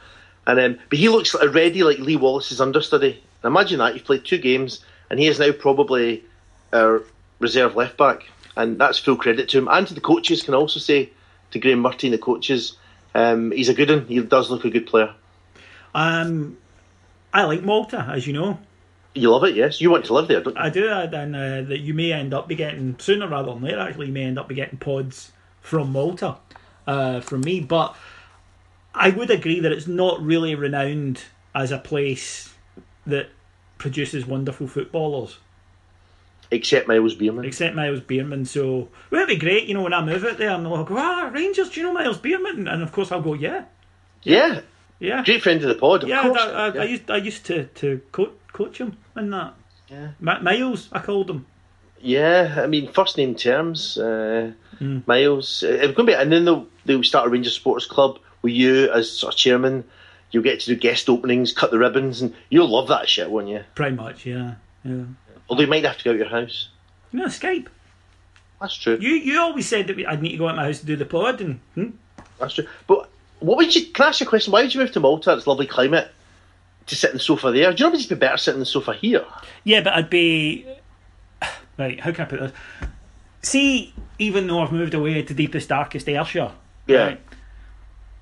And but he looks already like Lee Wallace's understudy. Now imagine that, you've played 2 games and he is now probably our reserve left-back, and that's full credit to him. And to the coaches, can I also say, to Graham Murty and the coaches, he's a good one. He does look a good player. I like Malta, as you know. You love it, yes. You want to live there, don't you? I do, and that you may end up be getting, sooner rather than later, actually, you may end up be getting pods from Malta, from me. But I would agree that it's not really renowned as a place that produces wonderful footballers. Except Miles Beerman. Except Miles Beerman. So, well, it'd be great, you know, when I move out there and they'll go, ah, Rangers, do you know Miles Beerman? And of course I'll go, yeah. Yeah. Yeah. Great friend of the pod, of course. Yeah. I used to coach him in that. Yeah. Miles, I called him. Yeah, I mean, first name terms, Miles. It was going to be, and then they'll start a Rangers Supporters Club with you as sort of chairman. You'll get to do guest openings, cut the ribbons, and you'll love that shit, won't you? Pretty much, yeah. Although you might have to go out your house. No, Skype. That's true. You always said that I'd need to go out my house to do the pod, and that's true. But can I ask you a question? Why would you move to Malta? It's lovely climate to sit on the sofa there. Do you know it'd just be better sitting on the sofa here? Yeah, but I'd be right. How can I put this? See, even though I've moved away to deepest, darkest Ayrshire, yeah, right,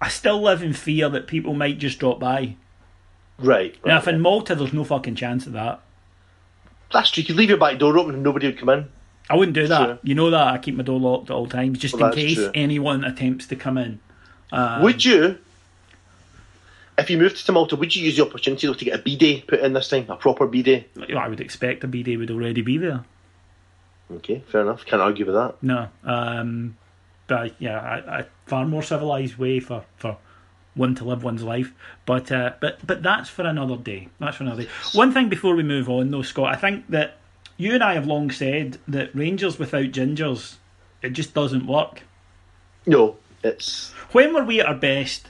I still live in fear that people might just drop by. Right. Now, if in Malta, there's no fucking chance of that. That's true. You could leave your back door open and nobody would come in. I wouldn't do that. True. You know that. I keep my door locked at all times, just in case anyone attempts to come in. Would you, if you moved to Malta, would you use the opportunity to get a B-day put in this time? A proper B-day? I would expect a B-day would already be there. Okay, fair enough. Can't argue with that. No. But yeah, a far more civilised way for one to live one's life, but that's for another day. That's for another day. One thing before we move on, though, Scott, I think that you and I have long said that Rangers without gingers, it just doesn't work. No, it's. When were we at our best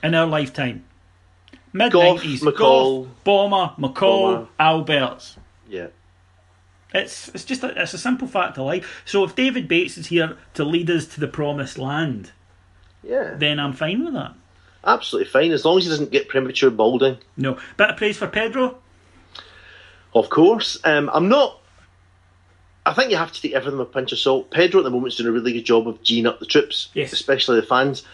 in our lifetime? Mid-90s. McCall, Gough, Bomber, McCall, Alberts. Yeah. It's just it's a simple fact of life. So if David Bates is here to lead us to the promised land. Yeah. Then I'm fine with that. Absolutely fine, as long as he doesn't get premature balding. No. Bit of praise for Pedro? Of course. I think you have to take everything with a pinch of salt. Pedro at the moment's doing a really good job of G'ing up the troops, yes, especially the fans.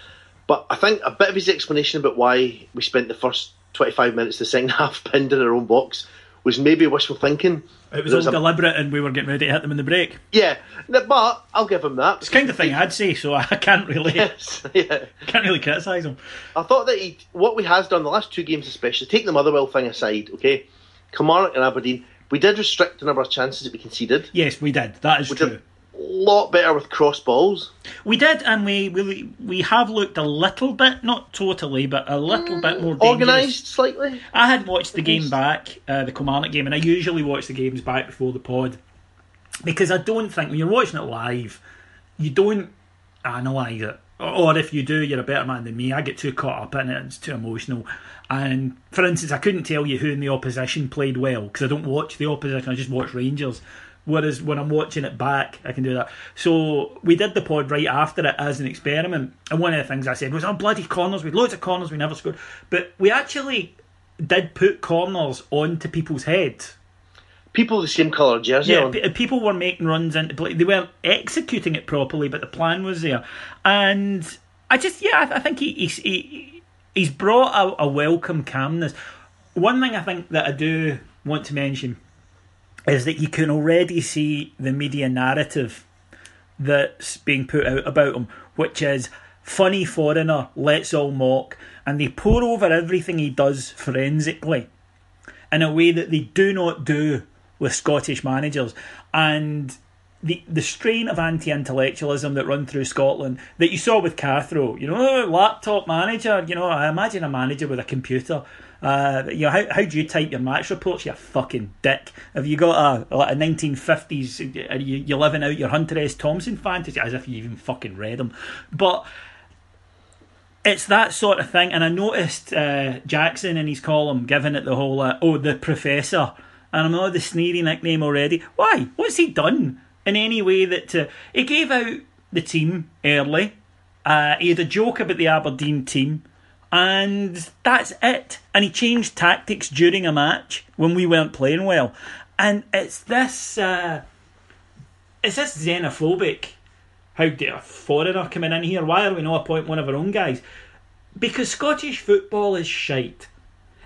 But I think a bit of his explanation about why we spent the first 25 minutes of the second half pinned in our own box was maybe wishful thinking. It was all deliberate and we were getting ready to hit them in the break. Yeah, but I'll give him that. It's the kind of thing I'd say, so I can't really can't really criticise him. I thought that what we has done the last 2 games especially, take the Motherwell thing aside, okay, Kilmarnock and Aberdeen, we did restrict the number of chances that we conceded. Yes, we did. That is true. We did a lot better with cross balls. We did, and we have looked a little bit, not totally, but a little bit more dangerous. Organised slightly. I had watched the game back, the Kilmarnock game, and I usually watch the games back before the pod, because I don't think, when you're watching it live, you don't analyse it. Or if you do, you're a better man than me. I get too caught up in it, it's too emotional. And for instance, I couldn't tell you who in the opposition played well, because I don't watch the opposition, I just watch Rangers. Whereas when I'm watching it back, I can do that. So we did the pod right after it as an experiment. And one of the things I said was, oh, bloody corners. We had loads of corners. We never scored. But we actually did put corners onto people's heads. People with the same colour jersey on. Yeah, people were making runs into play. They weren't executing it properly, but the plan was there. And I just, I think he's brought a welcome calmness. One thing I think that I do want to mention is that you can already see the media narrative that's being put out about him, which is, funny foreigner, let's all mock. And they pour over everything he does forensically in a way that they do not do with Scottish managers. And the strain of anti-intellectualism that run through Scotland, that you saw with Cathro, you know, laptop manager, you know, I imagine a manager with a computer. You know, how do you type your match reports, you fucking dick? Have you got a 1950s, you're living out your Hunter S. Thompson fantasy, as if you even fucking read them? But it's that sort of thing. And I noticed Jackson in his column giving it the whole the professor and I know the sneery nickname already. Why? What's he done in any way that... he gave out the team early. He had a joke about the Aberdeen team. And that's it. And he changed tactics during a match when we weren't playing well. And it's this xenophobic, how did a foreigner come in here? Why are we not appointing one of our own guys? Because Scottish football is shite.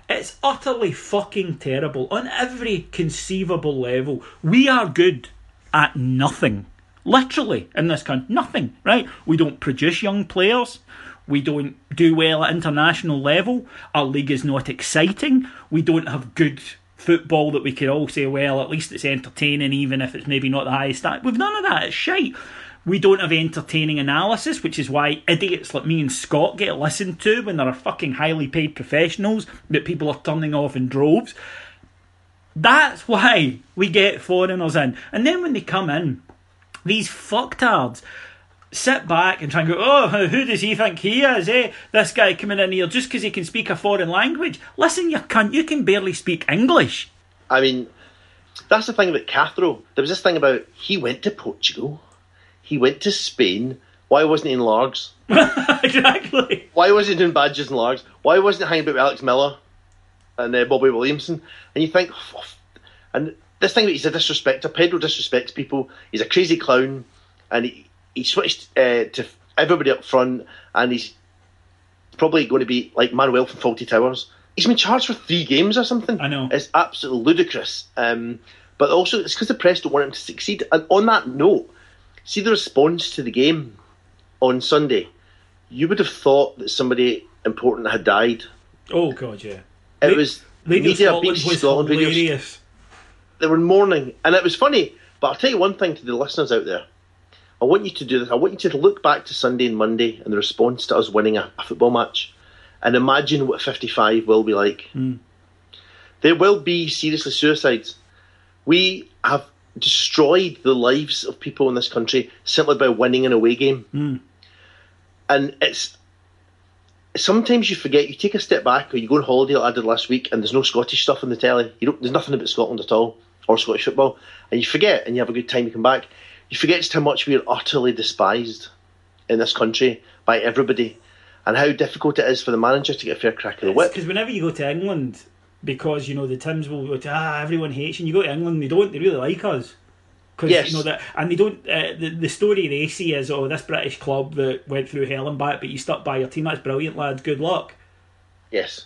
It's utterly fucking terrible on every conceivable level. We are good at nothing. Literally, in this country, nothing, right? We don't produce young players. We don't do well at international level. Our league is not exciting. We don't have good football that we could all say, well, at least it's entertaining, even if it's maybe not the highest standard. We've none of that. It's shite. We don't have entertaining analysis, which is why idiots like me and Scott get listened to when there are fucking highly paid professionals that people are turning off in droves. That's why we get foreigners in. And then when they come in, these fucktards sit back and try and go, oh, who does he think he is, eh? This guy coming in here just because he can speak a foreign language. Listen, you cunt, you can barely speak English. I mean, that's the thing about Cathro. There was this thing about, he went to Portugal, he went to Spain, why wasn't he in Largs? Exactly. Why wasn't he doing badges in Largs? Why wasn't he hanging about with Alex Miller and Bobby Williamson? And you think, oh, and this thing that he's a disrespecter, Pedro disrespects people, he's a crazy clown, and he switched to everybody up front, and he's probably going to be like Manuel from Fawlty Towers. He's been charged for 3 games or something. I know. It's absolutely ludicrous. But also, it's because the press don't want him to succeed. And on that note, see the response to the game on Sunday. You would have thought that somebody important had died. Oh, God, yeah. It was... Media beat Scotland. Hilarious. They were mourning. And it was funny. But I'll tell you one thing to the listeners out there. I want you to do this. I want you to look back to Sunday and Monday and the response to us winning a football match and imagine what 55 will be like. Mm. There will be, seriously, suicides. We have destroyed the lives of people in this country simply by winning an away game. Mm. And it's... Sometimes you forget, you take a step back or you go on holiday like I did last week and there's no Scottish stuff on the telly. There's nothing about Scotland at all or Scottish football. And you forget and you have a good time, you come back. You forget just how much we are utterly despised in this country by everybody and how difficult it is for the manager to get a fair crack of the whip. Because whenever you go to England, because, you know, the Tims will go to, everyone hates you. And you go to England and they don't, they really like us. Cause, yes. You know, that, and they don't, the story they see is, oh, this British club that went through hell and back, but you stuck by your team, that's brilliant, lads, good luck. Yes.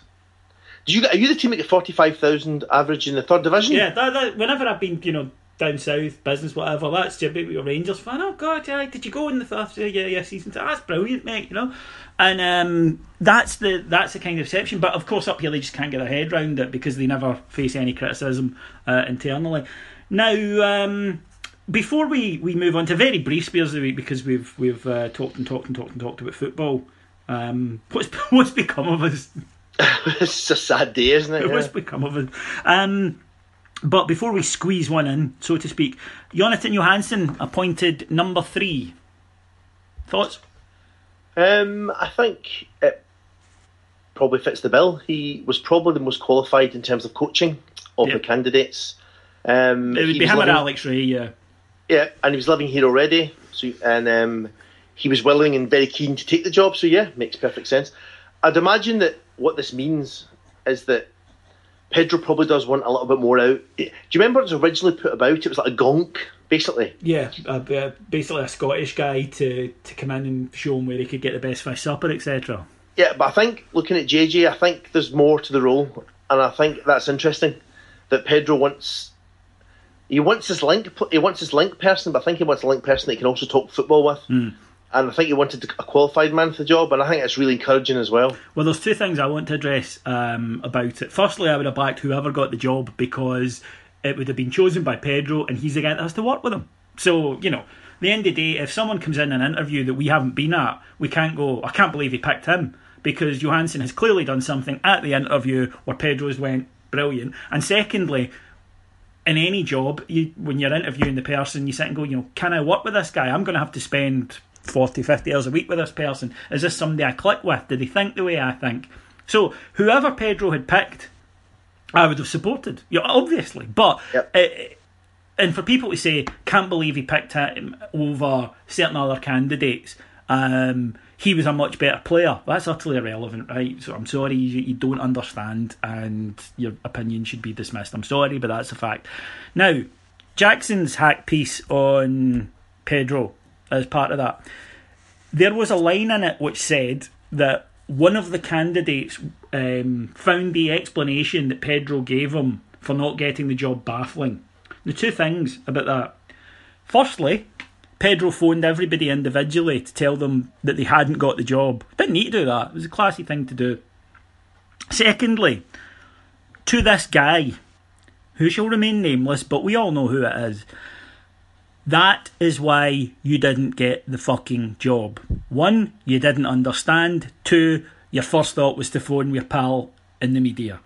Are you the team that get 45,000 average in the third division? Yeah, whenever I've been, you know, down south, business, whatever, that's Jimmy, we were Rangers fan. Oh, God, yeah, did you go in the first season? That's brilliant, mate, you know. And that's the kind of exception. But, of course, up here they just can't get their head round it because they never face any criticism internally. Now, before we move on to very brief Spears of the Week, because we've talked about football, what's become of us? It's a sad day, isn't it? Yeah. What's become of us? But before we squeeze one in, so to speak, Jonathan Johansson appointed number 3. Thoughts? I think it probably fits the bill. He was probably the most qualified in terms of coaching of the candidates. It would be him or Alex Ray, yeah. Yeah, and he was living here already, so he was willing and very keen to take the job, so yeah, makes perfect sense. I'd imagine that what this means is that Pedro probably does want a little bit more out. Do you remember it was originally put about? It was like a gonk, basically. Yeah, basically a Scottish guy to come in and show him where he could get the best fish supper, etc. Yeah, but I think, looking at JJ, I think there's more to the role, and I think that's interesting, that Pedro wants... He wants his link person, but I think he wants a link person that he can also talk football with. Mm. And I think he wanted a qualified man for the job, and I think it's really encouraging as well. Well, there's 2 things I want to address about it. Firstly, I would have backed whoever got the job because it would have been chosen by Pedro, and he's the guy that has to work with him. So, you know, at the end of the day, if someone comes in an interview that we haven't been at, we can't go, I can't believe he picked him, because Johansson has clearly done something at the interview where Pedro's went, brilliant. And secondly... in any job, when you're interviewing the person, you sit and go, you know, can I work with this guy? I'm going to have to spend 40, 50 hours a week with this person. Is this somebody I click with? Do they think the way I think? So whoever Pedro had picked I would have supported. Yeah, obviously. But yep. And for people to say, can't believe he picked him over certain other candidates, he was a much better player. That's utterly irrelevant, right? So I'm sorry, you don't understand and your opinion should be dismissed. I'm sorry, but that's a fact. Now, Jackson's hack piece on Pedro as part of that. There was a line in it which said that one of the candidates found the explanation that Pedro gave him for not getting the job baffling. The two things about that. Firstly, Pedro phoned everybody individually to tell them that they hadn't got the job. Didn't need to do that. It was a classy thing to do. Secondly, to this guy, who shall remain nameless, but we all know who it is, that is why you didn't get the fucking job. One, you didn't understand. Two, your first thought was to phone your pal in the media.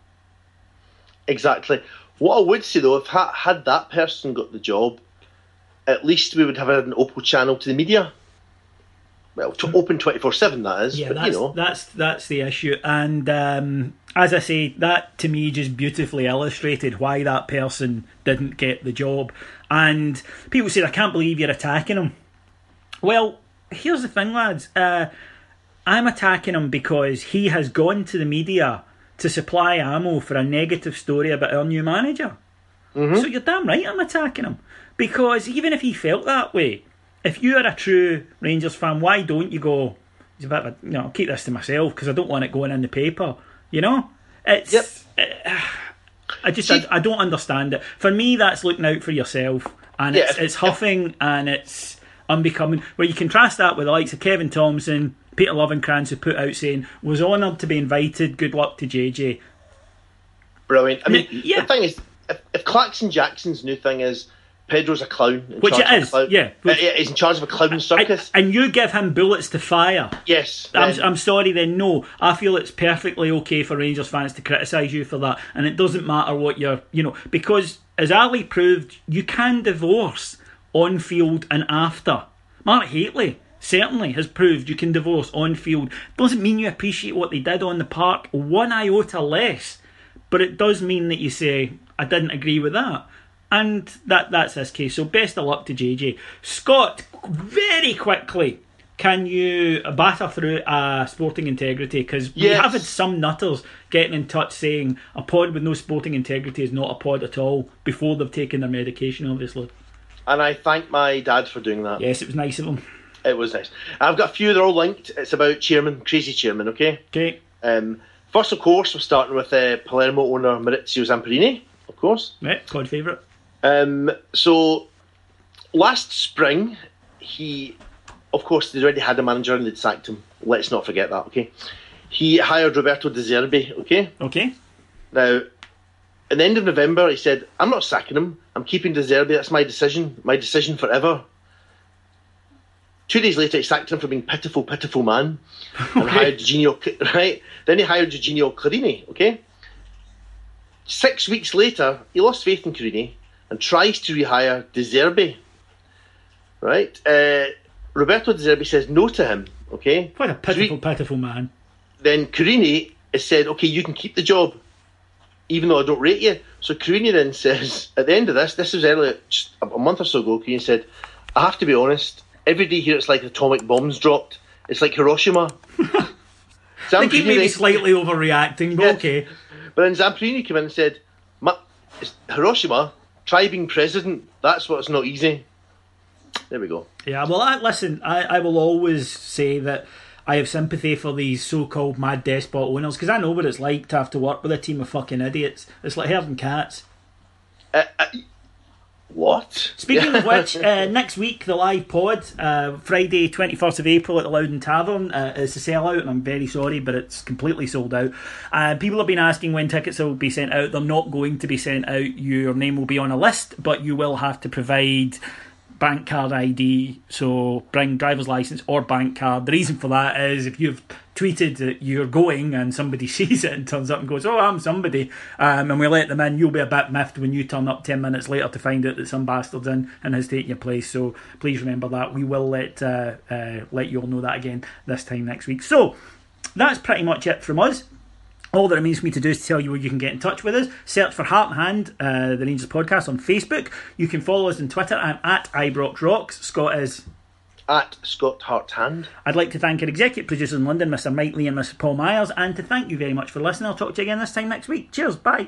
Exactly. What I would say, though, if had that person got the job, at least we would have had an open channel to the media. Well, to open 24/7, that is. Yeah, but, that's the issue. And as I say, that to me just beautifully illustrated why that person didn't get the job. And people said, I can't believe you're attacking him. Well, here's the thing, lads. I'm attacking him because he has gone to the media to supply ammo for a negative story about our new manager. Mm-hmm. So you're damn right I'm attacking him. Because even if he felt that way, if you are a true Rangers fan, why don't you go, it's a bit of a, I'll keep this to myself because I don't want it going in the paper, It's... Yep. I don't understand it. For me, that's looking out for yourself, and it's huffing and it's unbecoming. Where you contrast that with the likes of Kevin Thompson, Peter Lovencrantz, who put out saying, was honoured to be invited, good luck to JJ. Brilliant. I mean, the thing is, if Clarkson Jackson's new thing is, Pedro's a clown. He's in charge of a clown circus. And you give him bullets to fire. Yes. I'm sorry then, no. I feel it's perfectly okay for Rangers fans to criticise you for that. And it doesn't matter what you're, because as Ali proved, you can divorce on-field and after. Mark Haitley certainly has proved you can divorce on-field. Doesn't mean you appreciate what they did on the park one iota less. But it does mean that you say, I didn't agree with that. And that's this case. So best of luck to JJ. Scott, very quickly, can you batter through sporting integrity? Because we have had some nutters getting in touch saying a pod with no sporting integrity is not a pod at all before they've taken their medication, obviously. And I thank my dad for doing that. Yes, it was nice of him. It was nice. I've got a few, they're all linked. It's about chairman, crazy chairman, okay? Okay. First, of course, we're starting with Palermo owner Maurizio Zamperini, of course. Right, God favourite. So, last spring, they'd already had a manager and they'd sacked him. Let's not forget that, okay? He hired Roberto De Zerbi, okay? Okay. Now, at the end of November, he said, I'm not sacking him. I'm keeping De Zerbi. That's my decision forever. 2 days later, he sacked him for being pitiful man. And hired Eugenio, right? Then he hired Eugenio Clarini, okay? 6 weeks later, he lost faith in Clarini and tries to rehire De Zerbi, right? Roberto De Zerbi says no to him, okay? What a pitiful man. Then Carini has said, okay, you can keep the job, even though I don't rate you. So Carini then says, at the end of this was earlier, just a month or so ago, Carini said, I have to be honest, every day here it's like atomic bombs dropped. It's like Hiroshima. I think he may be slightly overreacting, but okay. But then Zamperini came in and said, it's Hiroshima... Try being president. That's what's not easy. There we go. Yeah, well, I will always say that I have sympathy for these so-called mad despot owners because I know what it's like to have to work with a team of fucking idiots. It's like herding cats. What? Speaking of which, next week, the live pod, Friday 21st of April at the Loudon Tavern, is a sellout, and I'm very sorry, but it's completely sold out. People have been asking when tickets will be sent out. They're not going to be sent out. Your name will be on a list, but you will have to provide bank card ID, so bring driver's licence or bank card. The reason for that is if you've tweeted that you're going and somebody sees it and turns up and goes, oh, I'm somebody, and we let them in, you'll be a bit miffed when you turn up 10 minutes later to find out that some bastard's in and has taken your place. So please remember that. We will let you all know that again this time next week. So that's pretty much it from us. All that remains for me to do is to tell you where you can get in touch with us. Search for Heart and Hand, the Rangers podcast, on Facebook. You can follow us on Twitter. I'm at IbroxRocks. Scott is... at Scott Heart Hand. I'd like to thank our executive producers in London, Mr. Mike Lee and Mr. Paul Miles, and to thank you very much for listening. I'll talk to you again this time next week. Cheers, bye.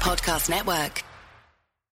Podcast Network.